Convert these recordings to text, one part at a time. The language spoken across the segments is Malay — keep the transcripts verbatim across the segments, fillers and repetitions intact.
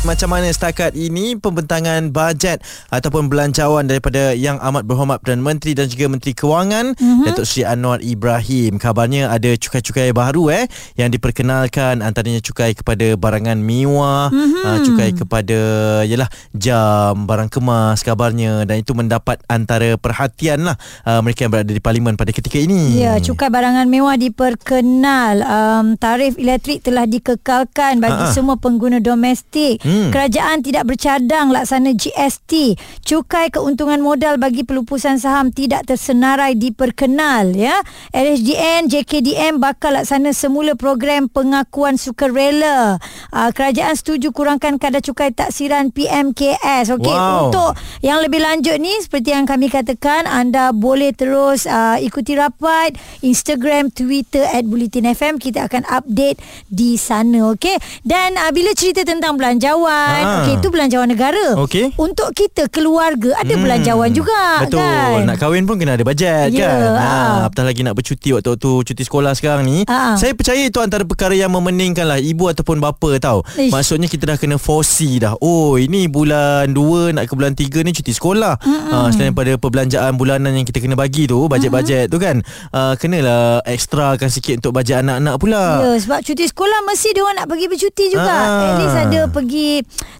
Macam mana setakat ini pembentangan bajet ataupun belanjawan daripada Yang Amat Berhormat Perdana Menteri dan juga Menteri Kewangan, mm-hmm, Datuk Seri Anwar Ibrahim. Kabarnya ada cukai-cukai baru eh yang diperkenalkan, antaranya cukai kepada barangan mewah, mm-hmm, uh, cukai kepada yalah jam, barang kemas kabarnya, dan itu mendapat antara perhatian lah uh, mereka yang berada di parlimen pada ketika ini. Ya, cukai barangan mewah diperkenal, um, tarif elektrik telah dikekalkan bagi Ha-ha. semua pengguna domestik. Hmm. Kerajaan tidak bercadang laksana G S T. Cukai keuntungan modal bagi pelupusan saham tidak tersenarai diperkenal, ya. L H D N, J K D M bakal laksana semula program pengakuan sukarela. Aa, kerajaan setuju kurangkan kadar cukai taksiran P M K S. Okey, wow. Untuk yang lebih lanjut ni, seperti yang kami katakan, anda boleh terus aa, ikuti rapat Instagram, Twitter at Buletin F M. Kita akan update di sana, okey. Dan aa, bila cerita tentang belanjawan, ha. Okey, itu belanjawan negara. Okey. Untuk kita keluarga ada hmm. belanjawan juga. Betul. Kan? Nak kahwin pun kena ada bajet, yeah, kan. Ha, ha. Apatah lagi nak bercuti waktu-waktu cuti sekolah sekarang ni. Ha. Saya percaya itu antara perkara yang memeningkanlah ibu ataupun bapa tahu. Ish. Maksudnya kita dah kena foresee dah. Oh, ini bulan dua nak ke bulan tiga ni cuti sekolah. Mm-hmm. Ha, selain pada perbelanjaan bulanan yang kita kena bagi tu, bajet-bajet mm-hmm. tu kan. Uh, kenalah ekstrakan sikit untuk bajet anak-anak pula. Ya, yeah, sebab cuti sekolah mesti dia orang nak pergi bercuti juga. Ha. At least ada pergi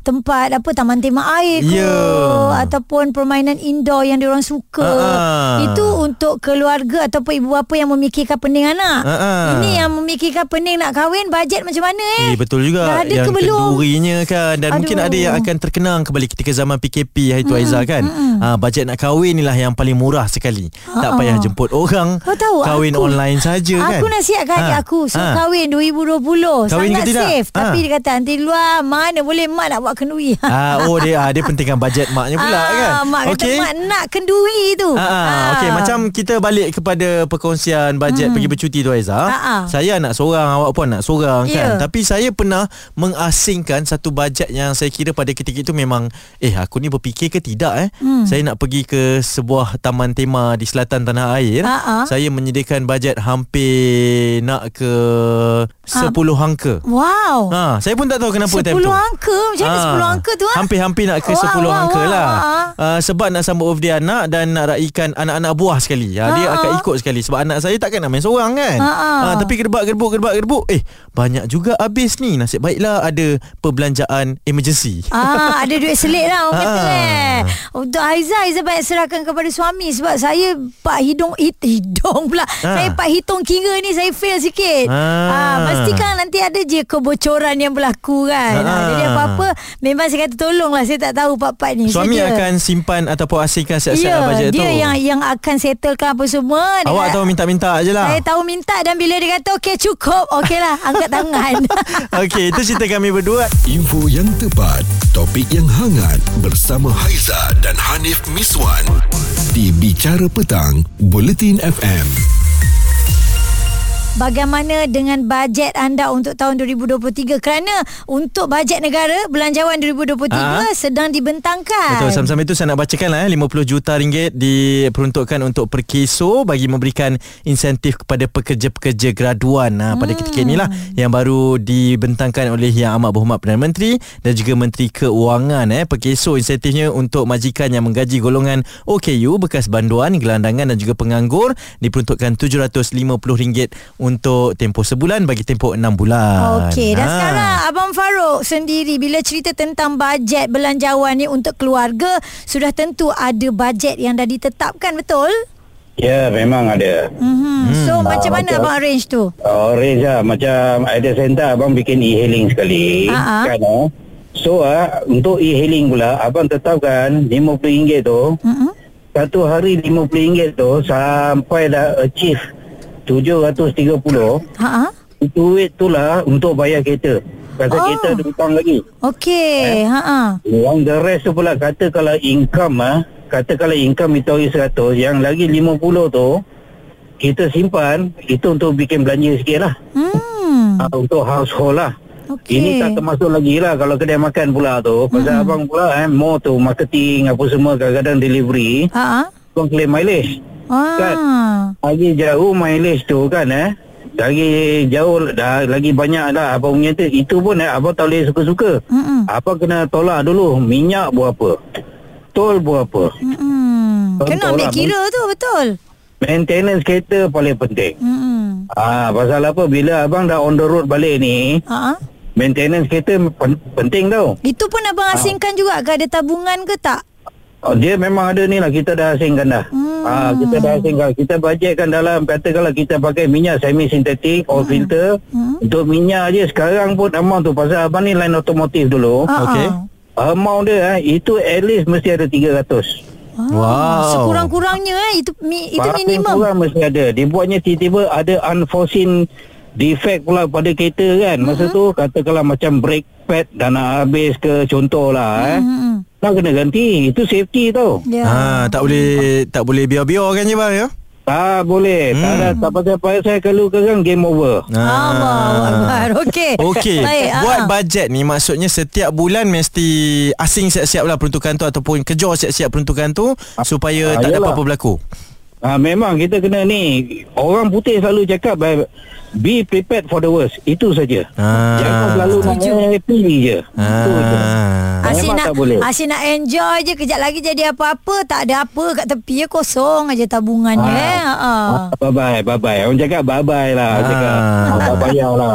tempat apa, taman tema air ke, yeah, ataupun permainan indoor yang diorang suka. Uh-uh. Itu untuk keluarga ataupun ibu bapa yang memikirkan pening anak. Uh-uh. Ini yang memikirkan pening nak kahwin, bajet macam mana eh? eh betul juga. Dah ada yang ke belum? Kendurinya kan. Dan Aduh. mungkin ada yang akan terkenang kembali ketika zaman P K P hari tu, mm-hmm, Haiza kan. Mm-hmm. Ha, bajet nak kahwin inilah yang paling murah sekali. Uh-uh. Tak payah jemput orang. Kau tahu, kahwin aku, online saja kan. Aku nasihat kat adik ha. aku, so ha. kahwin dua ribu dua puluh. Kahwin sangat safe. Ha. Tapi dia kata nanti luar mana boleh mak nak buat kenduri. Ah, oh dia ah, dia pentingkan bajet maknya pula ah, kan. Mak kata okay, mak nak kenduri tu. Ah, ah. Okey, macam kita balik kepada perkongsian bajet hmm. pergi bercuti tu Haiza. Ah, ah. Saya anak seorang, awak pun anak seorang, yeah, kan. Tapi saya pernah mengasingkan satu bajet yang saya kira pada ketika itu memang eh aku ni berfikir ke tidak eh. Hmm. Saya nak pergi ke sebuah taman tema di selatan tanah air. Ah, ah. Saya menyediakan bajet hampir nak ke sepuluh ah. angka. Wow. Ha, saya pun tak tahu kenapa time tu. Angka macam mana ha, sepuluh angka tu ha? Hampir-hampir nak ke wow, sepuluh wow, angka wow, lah wow. Uh, sebab nak sambut birthday anak dan nak raikan anak-anak buah sekali ha, ha, dia akan ikut sekali sebab anak saya takkan nak main seorang kan ha, ha. Uh, tapi gedebak-gedebuk-gedebak-gedebuk eh banyak juga habis ni. Nasib baiklah ada perbelanjaan emergency ha, ada duit selit lah orang ha. kata eh. Untuk Haiza, Haiza banyak serahkan kepada suami sebab saya pak hidung hit, hidung pula ha. saya pak hitung kira ni saya fail sikit ha. Ha, pastikan nanti ada je kebocoran yang berlaku kan ha. Ha. Jadi apa-apa memang saya kata tolonglah, saya tak tahu part-part ni. Suami saja akan simpan ataupun asingkan siap-siap yeah, bajet tu. Ya, dia yang yang akan settlekan apa semua. Awak tahu minta-minta je lah. Saya tahu minta dan bila dia kata okey cukup, okey lah angkat tangan. Okey, itu cerita kami berdua. Info yang tepat, topik yang hangat bersama Haiza dan Hanif Miswan di Bicara Petang, Buletin F M. Bagaimana dengan bajet anda untuk tahun dua ribu dua puluh tiga? Kerana untuk bajet negara belanjawan dua ribu dua puluh tiga ha? sedang dibentangkan. Betul, sama-sama itu saya nak bacakan lah eh. lima puluh juta ringgit diperuntukkan untuk PERKESO bagi memberikan insentif kepada pekerja-pekerja graduan ha, pada hmm. ketika inilah yang baru dibentangkan oleh Yang Amat Berhormat Perdana Menteri dan juga Menteri Kewangan eh. PERKESO insentifnya untuk majikan yang menggaji golongan O K U, bekas banduan, gelandangan dan juga penganggur diperuntukkan tujuh ratus lima puluh ringgit untuk tempoh sebulan bagi tempoh enam bulan. Okey, dan ha. sekarang Abang Farouk sendiri bila cerita tentang bajet belanjawan ni untuk keluarga, sudah tentu ada bajet yang dah ditetapkan, betul? Ya, memang ada. Mm-hmm. So uh, macam mana macam, abang arrange tu? Uh, arrange lah. Macam ada center abang bikin e-hailing sekali. Uh-huh. Kan, oh. So uh, untuk e-hailing pula abang tetapkan lima puluh ringgit tu. Uh-huh. Satu hari lima puluh ringgit tu sampai dah achieve tujuh ratus tiga puluh. Ha-ha. Duit tu lah untuk bayar kereta. Pasal oh. kereta ada hutang lagi. Okey. Eh? Ha-ha. Yang the rest tu pula kata kalau income ah, kata kalau income itu seratus, yang lagi lima puluh tu kita simpan, itu untuk bikin belanja sikit lah. Hmm. Ha, untuk household lah. Okay. Ini tak termasuk lagi lah kalau kedai makan pula tu. Pasal hmm. abang pula eh, more tu marketing apa semua, kadang-kadang delivery. Ha-ha. Abang claim mileage. Ah. Kan? Lagi jauh mileage tu kan eh. Lagi jauh dah, lagi banyak dah abang punya tu. Itu pun eh, abang tak boleh suka-suka. Mm-mm. Abang kena tolak dulu minyak berapa, tol berapa. Kena ambil kira tu betul. Maintenance kereta paling penting. Mm-mm. Ah, pasal apa bila abang dah on the road balik ni. Ha-ha. Maintenance kereta pen- penting tau. Itu pun abang asingkan ha. juga ke? Ada tabungan ke tak? Oh, dia memang ada ni lah. Kita dah asingkan dah. Hmm. Ha, kita dah asingkan. Kita bajetkan dalam, katakanlah kita pakai minyak semi-sintetik, oil hmm. filter. Hmm. Untuk minyak je sekarang pun amount tu. Pasal abang ni line otomotif dulu. Uh-huh. Okay. Amount dia, itu at least mesti ada tiga ratus. Wow. Sekurang-kurangnya eh. Itu, mi, itu minimum. Kurang mesti ada. Dibuatnya tiba-tiba ada unforeseen defect pula pada kereta kan. Masa uh-huh. tu katakanlah macam brake pad dah nak habis ke contohlah eh. Uh-huh. Nak kena ganti. Itu safety tau. Yeah. Ha, tak boleh tak boleh biar-biarkan je bang ya. Tak boleh. Hmm. Tak ada tak pasal-pasal saya kalau kan game over. Ha. Ah, okey. Okey. Buat bajet ni maksudnya setiap bulan mesti asing siap-siap lah peruntukan tu ataupun kejar siap-siap peruntukan tu supaya ah, tak ada apa-apa berlaku. Ha, memang kita kena ni. Orang putih selalu cakap be prepared for the worst. Itu saja. Ah. Jangan selalu nak happy je. Ah. Itu je. Asyik nak, asyik nak enjoy je. Kejap lagi jadi apa-apa. Tak ada apa kat tepi je. Kosong aja tabungannya. Ah. Ah. Bye-bye. Bye-bye. Orang cakap bye-bye lah. Ah. Cakap tak payah lah.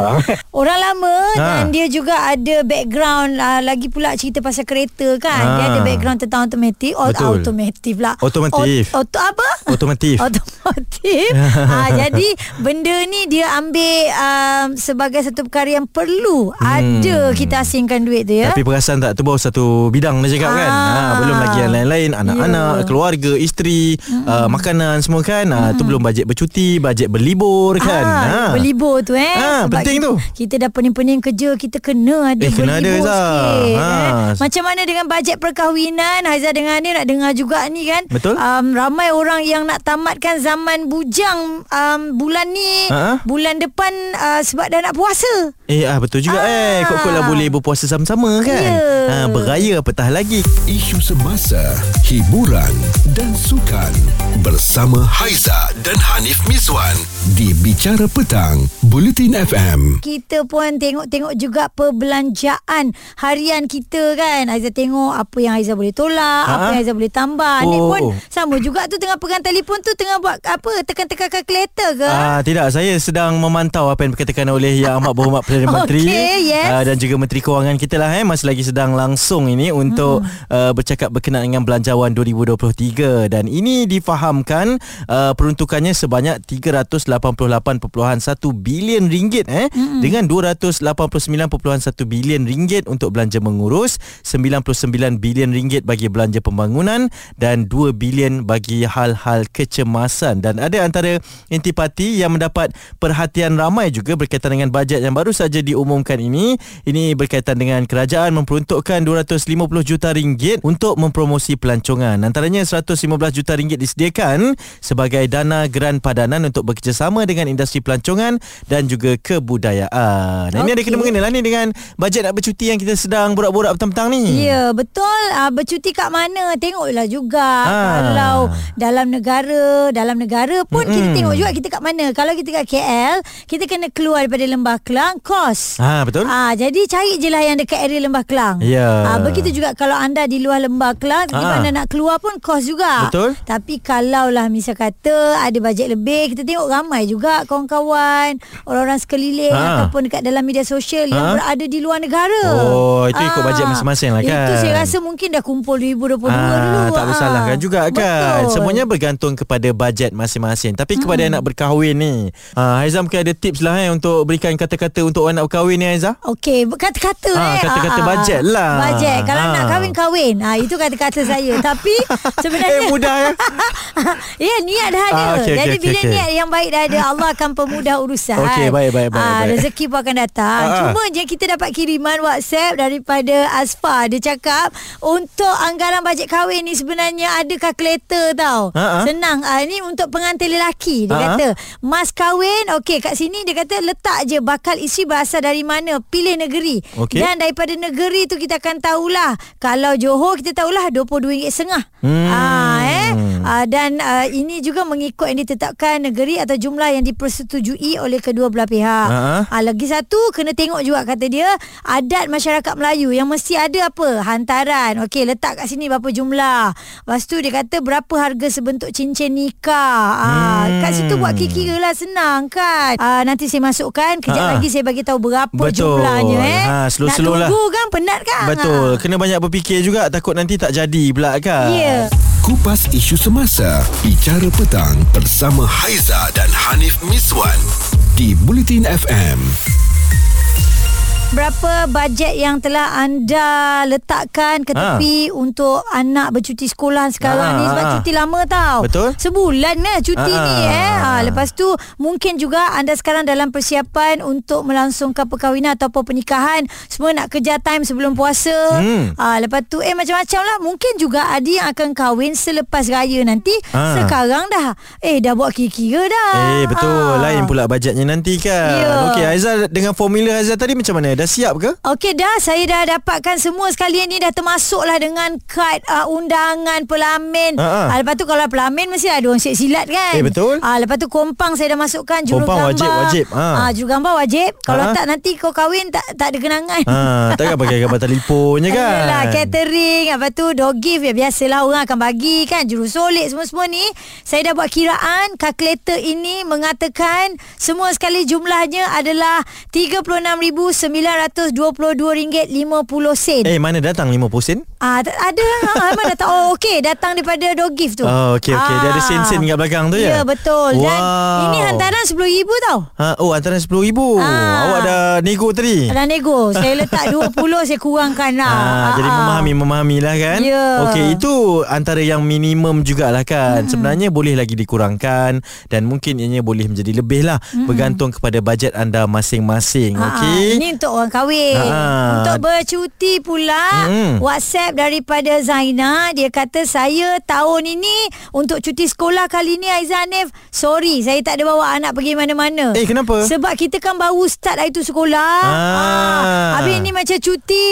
Orang lama ah. dan dia juga ada background. Uh, lagi pula cerita pasal kereta kan. Ah. Dia ada background tentang automatik. Betul. Automatif lah. Automatif. Ot- ot- apa? Automatif. Otomotif. ha, jadi benda ni dia ambil um, sebagai satu perkara yang perlu hmm. ada kita asingkan duit tu ya. Tapi perasan tak tu baru satu bidang dia cakap ha. kan ha, belum lagi yang lain-lain. Anak-anak yeah. keluarga, isteri hmm. uh, makanan semua kan hmm. uh, tu belum bajet bercuti, bajet berlibur kan ha, ha. Berlibur tu eh ha, penting tu. Kita dah pening-pening kerja, kita kena ada eh, berlibur ada, sikit ha. eh. Macam mana dengan bajet perkahwinan Haiza dengan ni nak dengar juga ni kan. Betul um, ramai orang yang nak tamatkan zaman bujang um, bulan ni ha? Bulan depan uh, sebab dah nak puasa. Eh ah, betul juga ah. eh Kok-kok lah boleh berpuasa sama-sama kan yeah. ha, beraya petah lagi. Isu semasa, hiburan dan sukan bersama Haiza dan Hanif Miswan di Bicara Petang Buletin F M. Kita pun tengok-tengok juga perbelanjaan harian kita kan. Haiza tengok apa yang Haiza boleh tolak ha? Apa yang Haiza boleh tambah. Hanif oh. pun sama juga tu, tengah pegang telefon tu tengah buat apa, tekan-tekan kalkulator ke? Ah, tidak, saya sedang memantau apa yang dikatakan oleh Yang Amat Berhormat Perdana Menteri okay, yes. uh, dan juga Menteri Kewangan kita lah eh masa lagi sedang langsung ini untuk hmm. uh, bercakap berkenaan dengan Belanjawan dua ribu dua puluh tiga dan ini difahamkan uh, peruntukannya sebanyak tiga ratus lapan puluh lapan perpuluhan satu bilion ringgit eh hmm. dengan dua ratus lapan puluh sembilan perpuluhan satu bilion ringgit untuk belanja mengurus, sembilan puluh sembilan bilion ringgit bagi belanja pembangunan dan dua bilion bagi hal-hal kecemasan. Dan ada antara intipati yang mendapat perhatian ramai juga berkaitan dengan bajet yang baru saja diumumkan ini. Ini berkaitan dengan kerajaan memperuntukkan dua ratus lima puluh juta ringgit untuk mempromosi pelancongan. Antaranya seratus lima belas juta ringgit disediakan sebagai dana geran padanan untuk bekerjasama dengan industri pelancongan dan juga kebudayaan. Okay. Ini ada kena-mengena lah ni dengan bajet nak bercuti yang kita sedang borak-borak petang-petang ni. Ya, betul. Uh, bercuti kat mana? Tengoklah juga. Ha. Kalau dalam negara, dalam negara pun mm-hmm. kita tengok juga kita kat mana. Kalau kita kat K L, kita kena keluar daripada Lembah Kelang, kos. Ah, betul. Ah, jadi cari je lah yang dekat area Lembah Kelang. Ya. Yeah. Ah, begitu juga kalau anda di luar Lembah Kelang, di mana nak keluar pun kos juga. Betul. Tapi kalaulah misal kata ada bajet lebih, kita tengok ramai juga kawan-kawan, orang-orang sekeliling ha. ataupun dekat dalam media sosial ha. yang berada di luar negara. Oh, itu ikut ah. bajet masing-masing lah kan. Itu saya rasa mungkin dah kumpul dua ribu dua puluh dua ah, dulu. Tak bersalahkan ah. juga kan. Betul. Semuanya bergantung kepada bajet masing-masing. Tapi kepada mm-hmm. yang nak berkahwin ni ha, Haiza mungkin ada tips lah eh, untuk berikan kata-kata untuk orang nak berkahwin ni Haiza. Okey, kata-kata ha, eh kata-kata ha, bajet lah. Bajet, kalau ha. nak kahwin-kahwin ha, itu kata-kata saya. Tapi sebenarnya eh, mudah ya. Ya, niat dah ada. Ah, okay, jadi okay, bila okay. niat yang baik dah ada, Allah akan permudah urusan. Okey, baik baik baik. Ah, rezeki pun akan datang. Ah, Cuma ah. je kita dapat kiriman WhatsApp daripada Asfar. Dia cakap untuk anggaran bajet kahwin ni sebenarnya ada kalkulator tau. Ah, ah. Senang. Ah, ni untuk pengantin lelaki. Dia ah, kata, mas kahwin, okey kat sini dia kata letak je bakal isteri berasal dari mana, pilih negeri. Okay. Dan daripada negeri tu kita akan tahulah. Kalau Johor kita tahulah dua puluh dua ringgit setengah. Hmm. Ah, eh. Uh, dan uh, ini juga mengikut yang ditetapkan negeri atau jumlah yang dipersetujui oleh kedua belah pihak. Uh-huh. Uh, lagi satu, kena tengok juga kata dia, adat masyarakat Melayu yang mesti ada apa? Hantaran. Okey, letak kat sini berapa jumlah. Lepas tu dia kata berapa harga sebentuk cincin nikah. Uh, hmm. Kat situ buat kira-kira lah, senang kan. Uh, nanti saya masukkan, kejap uh-huh. lagi saya bagi tahu berapa Betul. jumlahnya. Eh. Ha, slow, nak slow tunggu lah. Kan, penat kan. Betul, ha. Kena banyak berfikir juga, takut nanti tak jadi pula kan. Ya. Yeah. Kupas isu semasa, Bicara Petang bersama Haiza dan Hanif Miswan di Buletin F M. Berapa bajet yang telah anda letakkan ke tepi ha. untuk anak bercuti sekolah sekarang ha. ni? Sebab cuti lama tau. Betul. Sebulan lah cuti ha. ni eh. Ha. Lepas tu mungkin juga anda sekarang dalam persiapan untuk melangsungkan perkahwinan ataupun pernikahan. Semua nak kerja time sebelum puasa. Hmm. Ha. Lepas tu eh macam-macam lah. Mungkin juga ada yang akan kahwin selepas raya nanti. Ha. Sekarang dah eh dah buat kira-kira dah. Eh betul. Ha. Lain pula bajetnya nanti kan. Yeah. Okey Aizah, dengan formula Aizah tadi macam mana? Dah siap ke? Okey dah, saya dah dapatkan semua sekalian ni, dah termasuklah dengan kad uh, undangan pelamin. Uh-huh. Uh, lepas tu kalau pelamin mesti ada orang siap silat kan? Eh betul. Uh, lepas tu kompang saya dah masukkan, jurugambar. Kompang wajib wajib. Uh. Uh, jurugambar wajib. Uh-huh. Kalau tak nanti kau kahwin tak tak ada kenangan. Uh, takkan pakai gambar telefonnya kan? Yalah, catering, lepas tu dog gift ya, biasalah orang akan bagi kan, jurusolek semua-semua ni. Saya dah buat kiraan, kalkulator ini mengatakan semua sekali jumlahnya adalah tiga puluh enam ribu sembilan ratus dua puluh dua ringgit lima puluh sen. Eh mana datang lima puluh sen? Ah ada ah, mana datang. Oh okey, datang daripada dog gift tu. Oh okey okey, ah. dia ada sen-sen kat belakang tu ya. Ya betul. Wow. Dan ini hantaran sepuluh ribu tau. Ha, oh hantaran sepuluh ribu. Ah. Awak dah nego tadi. Dah nego. Saya letak dua puluh saya kurangkan lah. Ah, ah, jadi ah. memahami memahamilah kan. Ya. Okey, itu antara yang minimum jugalah kan. Mm-hmm. Sebenarnya boleh lagi dikurangkan dan mungkin ianya boleh menjadi lebih lah, mm-hmm. bergantung kepada bajet anda masing-masing. Ah, okey. Ini untuk orang kahwin. Aa. Untuk bercuti pula, hmm. WhatsApp daripada Zainah. Dia kata, saya tahun ini untuk cuti sekolah kali ni Aizan Hanif, sorry saya tak ada bawa anak pergi mana-mana. Eh kenapa? Sebab kita kan baru start hari tu sekolah. Aa. Habis ni macam cuti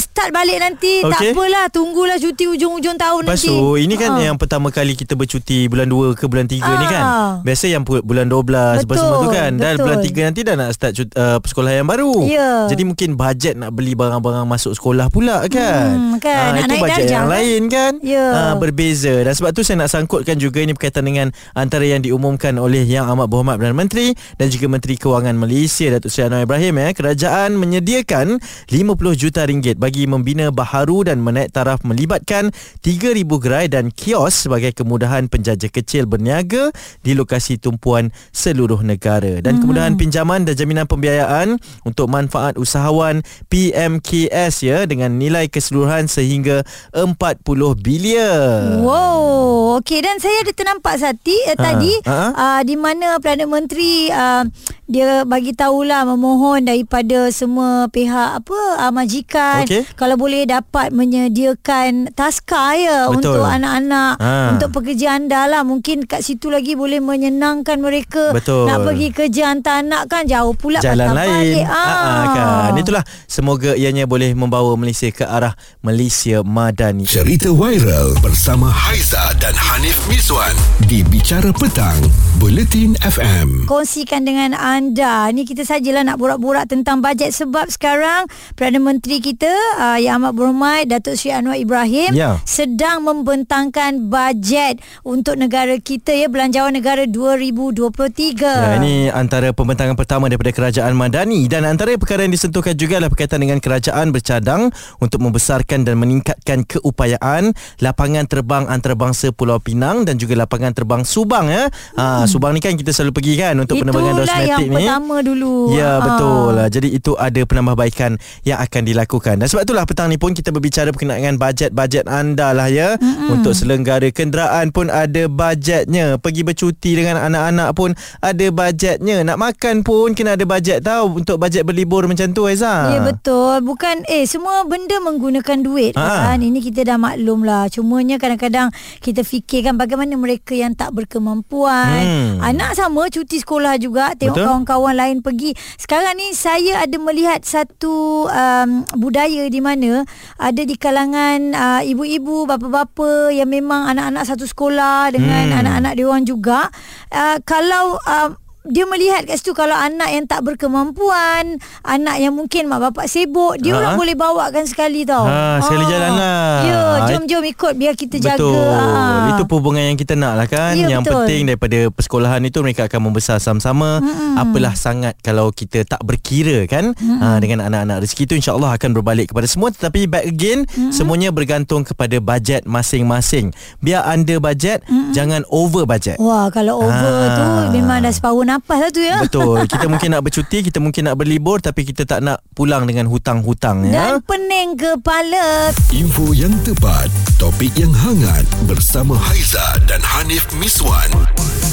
start balik nanti, okay. Tak apalah, tunggulah cuti ujung-ujung tahun. Lepas nanti so, ini kan Aa. yang pertama kali kita bercuti bulan dua ke bulan tiga ni kan. Biasa yang bulan dua belas betul, semua tu kan. Dan betul. bulan tiga nanti dah nak start cuti, uh, sekolah yang baru. Ya yeah. Jadi mungkin bajet nak beli barang-barang masuk sekolah pula kan, hmm, kan. Ha, itu bajet yang kan? lain kan yeah. ha, berbeza. Dan sebab tu saya nak sangkutkan juga, ini berkaitan dengan antara yang diumumkan oleh Yang Amat Berhormat Perdana Menteri dan juga Menteri Kewangan Malaysia Datuk Seri Anwar Ibrahim. eh, Kerajaan menyediakan lima puluh juta ringgit bagi membina baharu dan menaik taraf melibatkan tiga ribu gerai dan kios sebagai kemudahan penjaja kecil berniaga di lokasi tumpuan seluruh negara. Dan hmm. kemudahan pinjaman dan jaminan pembiayaan untuk manfaat usahawan P M K S ya, dengan nilai keseluruhan sehingga empat puluh bilion. Wow. Okey, dan saya ada ternampak sati, eh, ha. tadi ha? Uh, di mana Perdana Menteri uh, dia bagi tahulah, memohon daripada semua pihak apa uh, majikan, okay. kalau boleh dapat menyediakan taska ya, betul. untuk anak-anak, ha. untuk pekerja anda lah. Mungkin kat situ lagi boleh menyenangkan mereka. Betul. Nak pergi kerja hantar anak kan jauh pula, jalan lain. Ah. Kan. Itulah, semoga ianya boleh membawa Malaysia ke arah Malaysia Madani. Cerita viral bersama Haiza dan Hanif Miswan di Bicara Petang Buletin F M. Kongsikan dengan anda. Ni kita sajalah nak borak-borak tentang bajet, sebab sekarang Perdana Menteri kita uh, Yang Amat Berhormat Datuk Seri Anwar Ibrahim ya. sedang membentangkan bajet untuk negara kita ya, Belanjawan Negara dua ribu dua puluh tiga. Ya, ini antara pembentangan pertama daripada Kerajaan Madani. Dan antara perkara yang disentuhkan juga adalah berkaitan dengan kerajaan bercadang untuk membesarkan dan meningkatkan keupayaan lapangan terbang antarabangsa Pulau Pinang dan juga lapangan dengan terbang Subang ya. Ha, hmm. Subang ni kan kita selalu pergi kan untuk itulah penerbangan dosmetik ni. Itulah yang pertama dulu. Ya, betul. Ha. Jadi itu ada penambahbaikan yang akan dilakukan. Dan sebab itulah petang ni pun kita berbicara berkenaan dengan bajet-bajet anda lah ya. Hmm. Untuk selenggara kenderaan pun ada bajetnya. Pergi bercuti dengan anak-anak pun ada bajetnya. Nak makan pun kena ada bajet tau, untuk bajet berlibur macam tu Haiza. Ya, betul. Bukan eh semua benda menggunakan duit ha. Kan. Ini kita dah maklum lah. Cumanya kadang-kadang kita fikirkan bagaimana mereka yang tak berkemampuan. Hmm. Anak sama cuti sekolah juga, tengok betul? Kawan-kawan lain pergi. Sekarang ni saya ada melihat satu um, budaya di mana ada di kalangan uh, ibu-ibu, bapa-bapa yang memang anak-anak satu sekolah dengan hmm. anak-anak diorang juga. Uh, kalau uh, dia melihat kat situ, kalau anak yang tak berkemampuan, anak yang mungkin mak bapak sibuk, dia ha? Orang boleh bawakan sekali tau. Ha, sekali ha. Jalan lah. Ya, jom-jom ikut biar kita betul. Jaga. Ha. Itu hubungan yang kita nak lah kan. Ya, yang betul. Penting daripada persekolahan itu, mereka akan membesar sama-sama. Mm-mm. Apalah sangat kalau kita tak berkira kan. Ha, dengan anak-anak rezeki itu insyaAllah akan berbalik kepada semua. Tetapi back again, Mm-mm. semuanya bergantung kepada bajet masing-masing. Biar under bajet, Mm-mm. jangan over bajet. Wah, kalau over ha. Tu memang dah separuh napas lah tu ya. Betul. Kita mungkin nak bercuti, kita mungkin nak berlibur, tapi kita tak nak pulang dengan hutang-hutang ya. Dan pening kepala. Info yang tepat, topik yang hangat bersama Haiza dan Hanif Miswan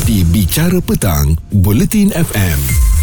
di Bicara Petang Buletin F M.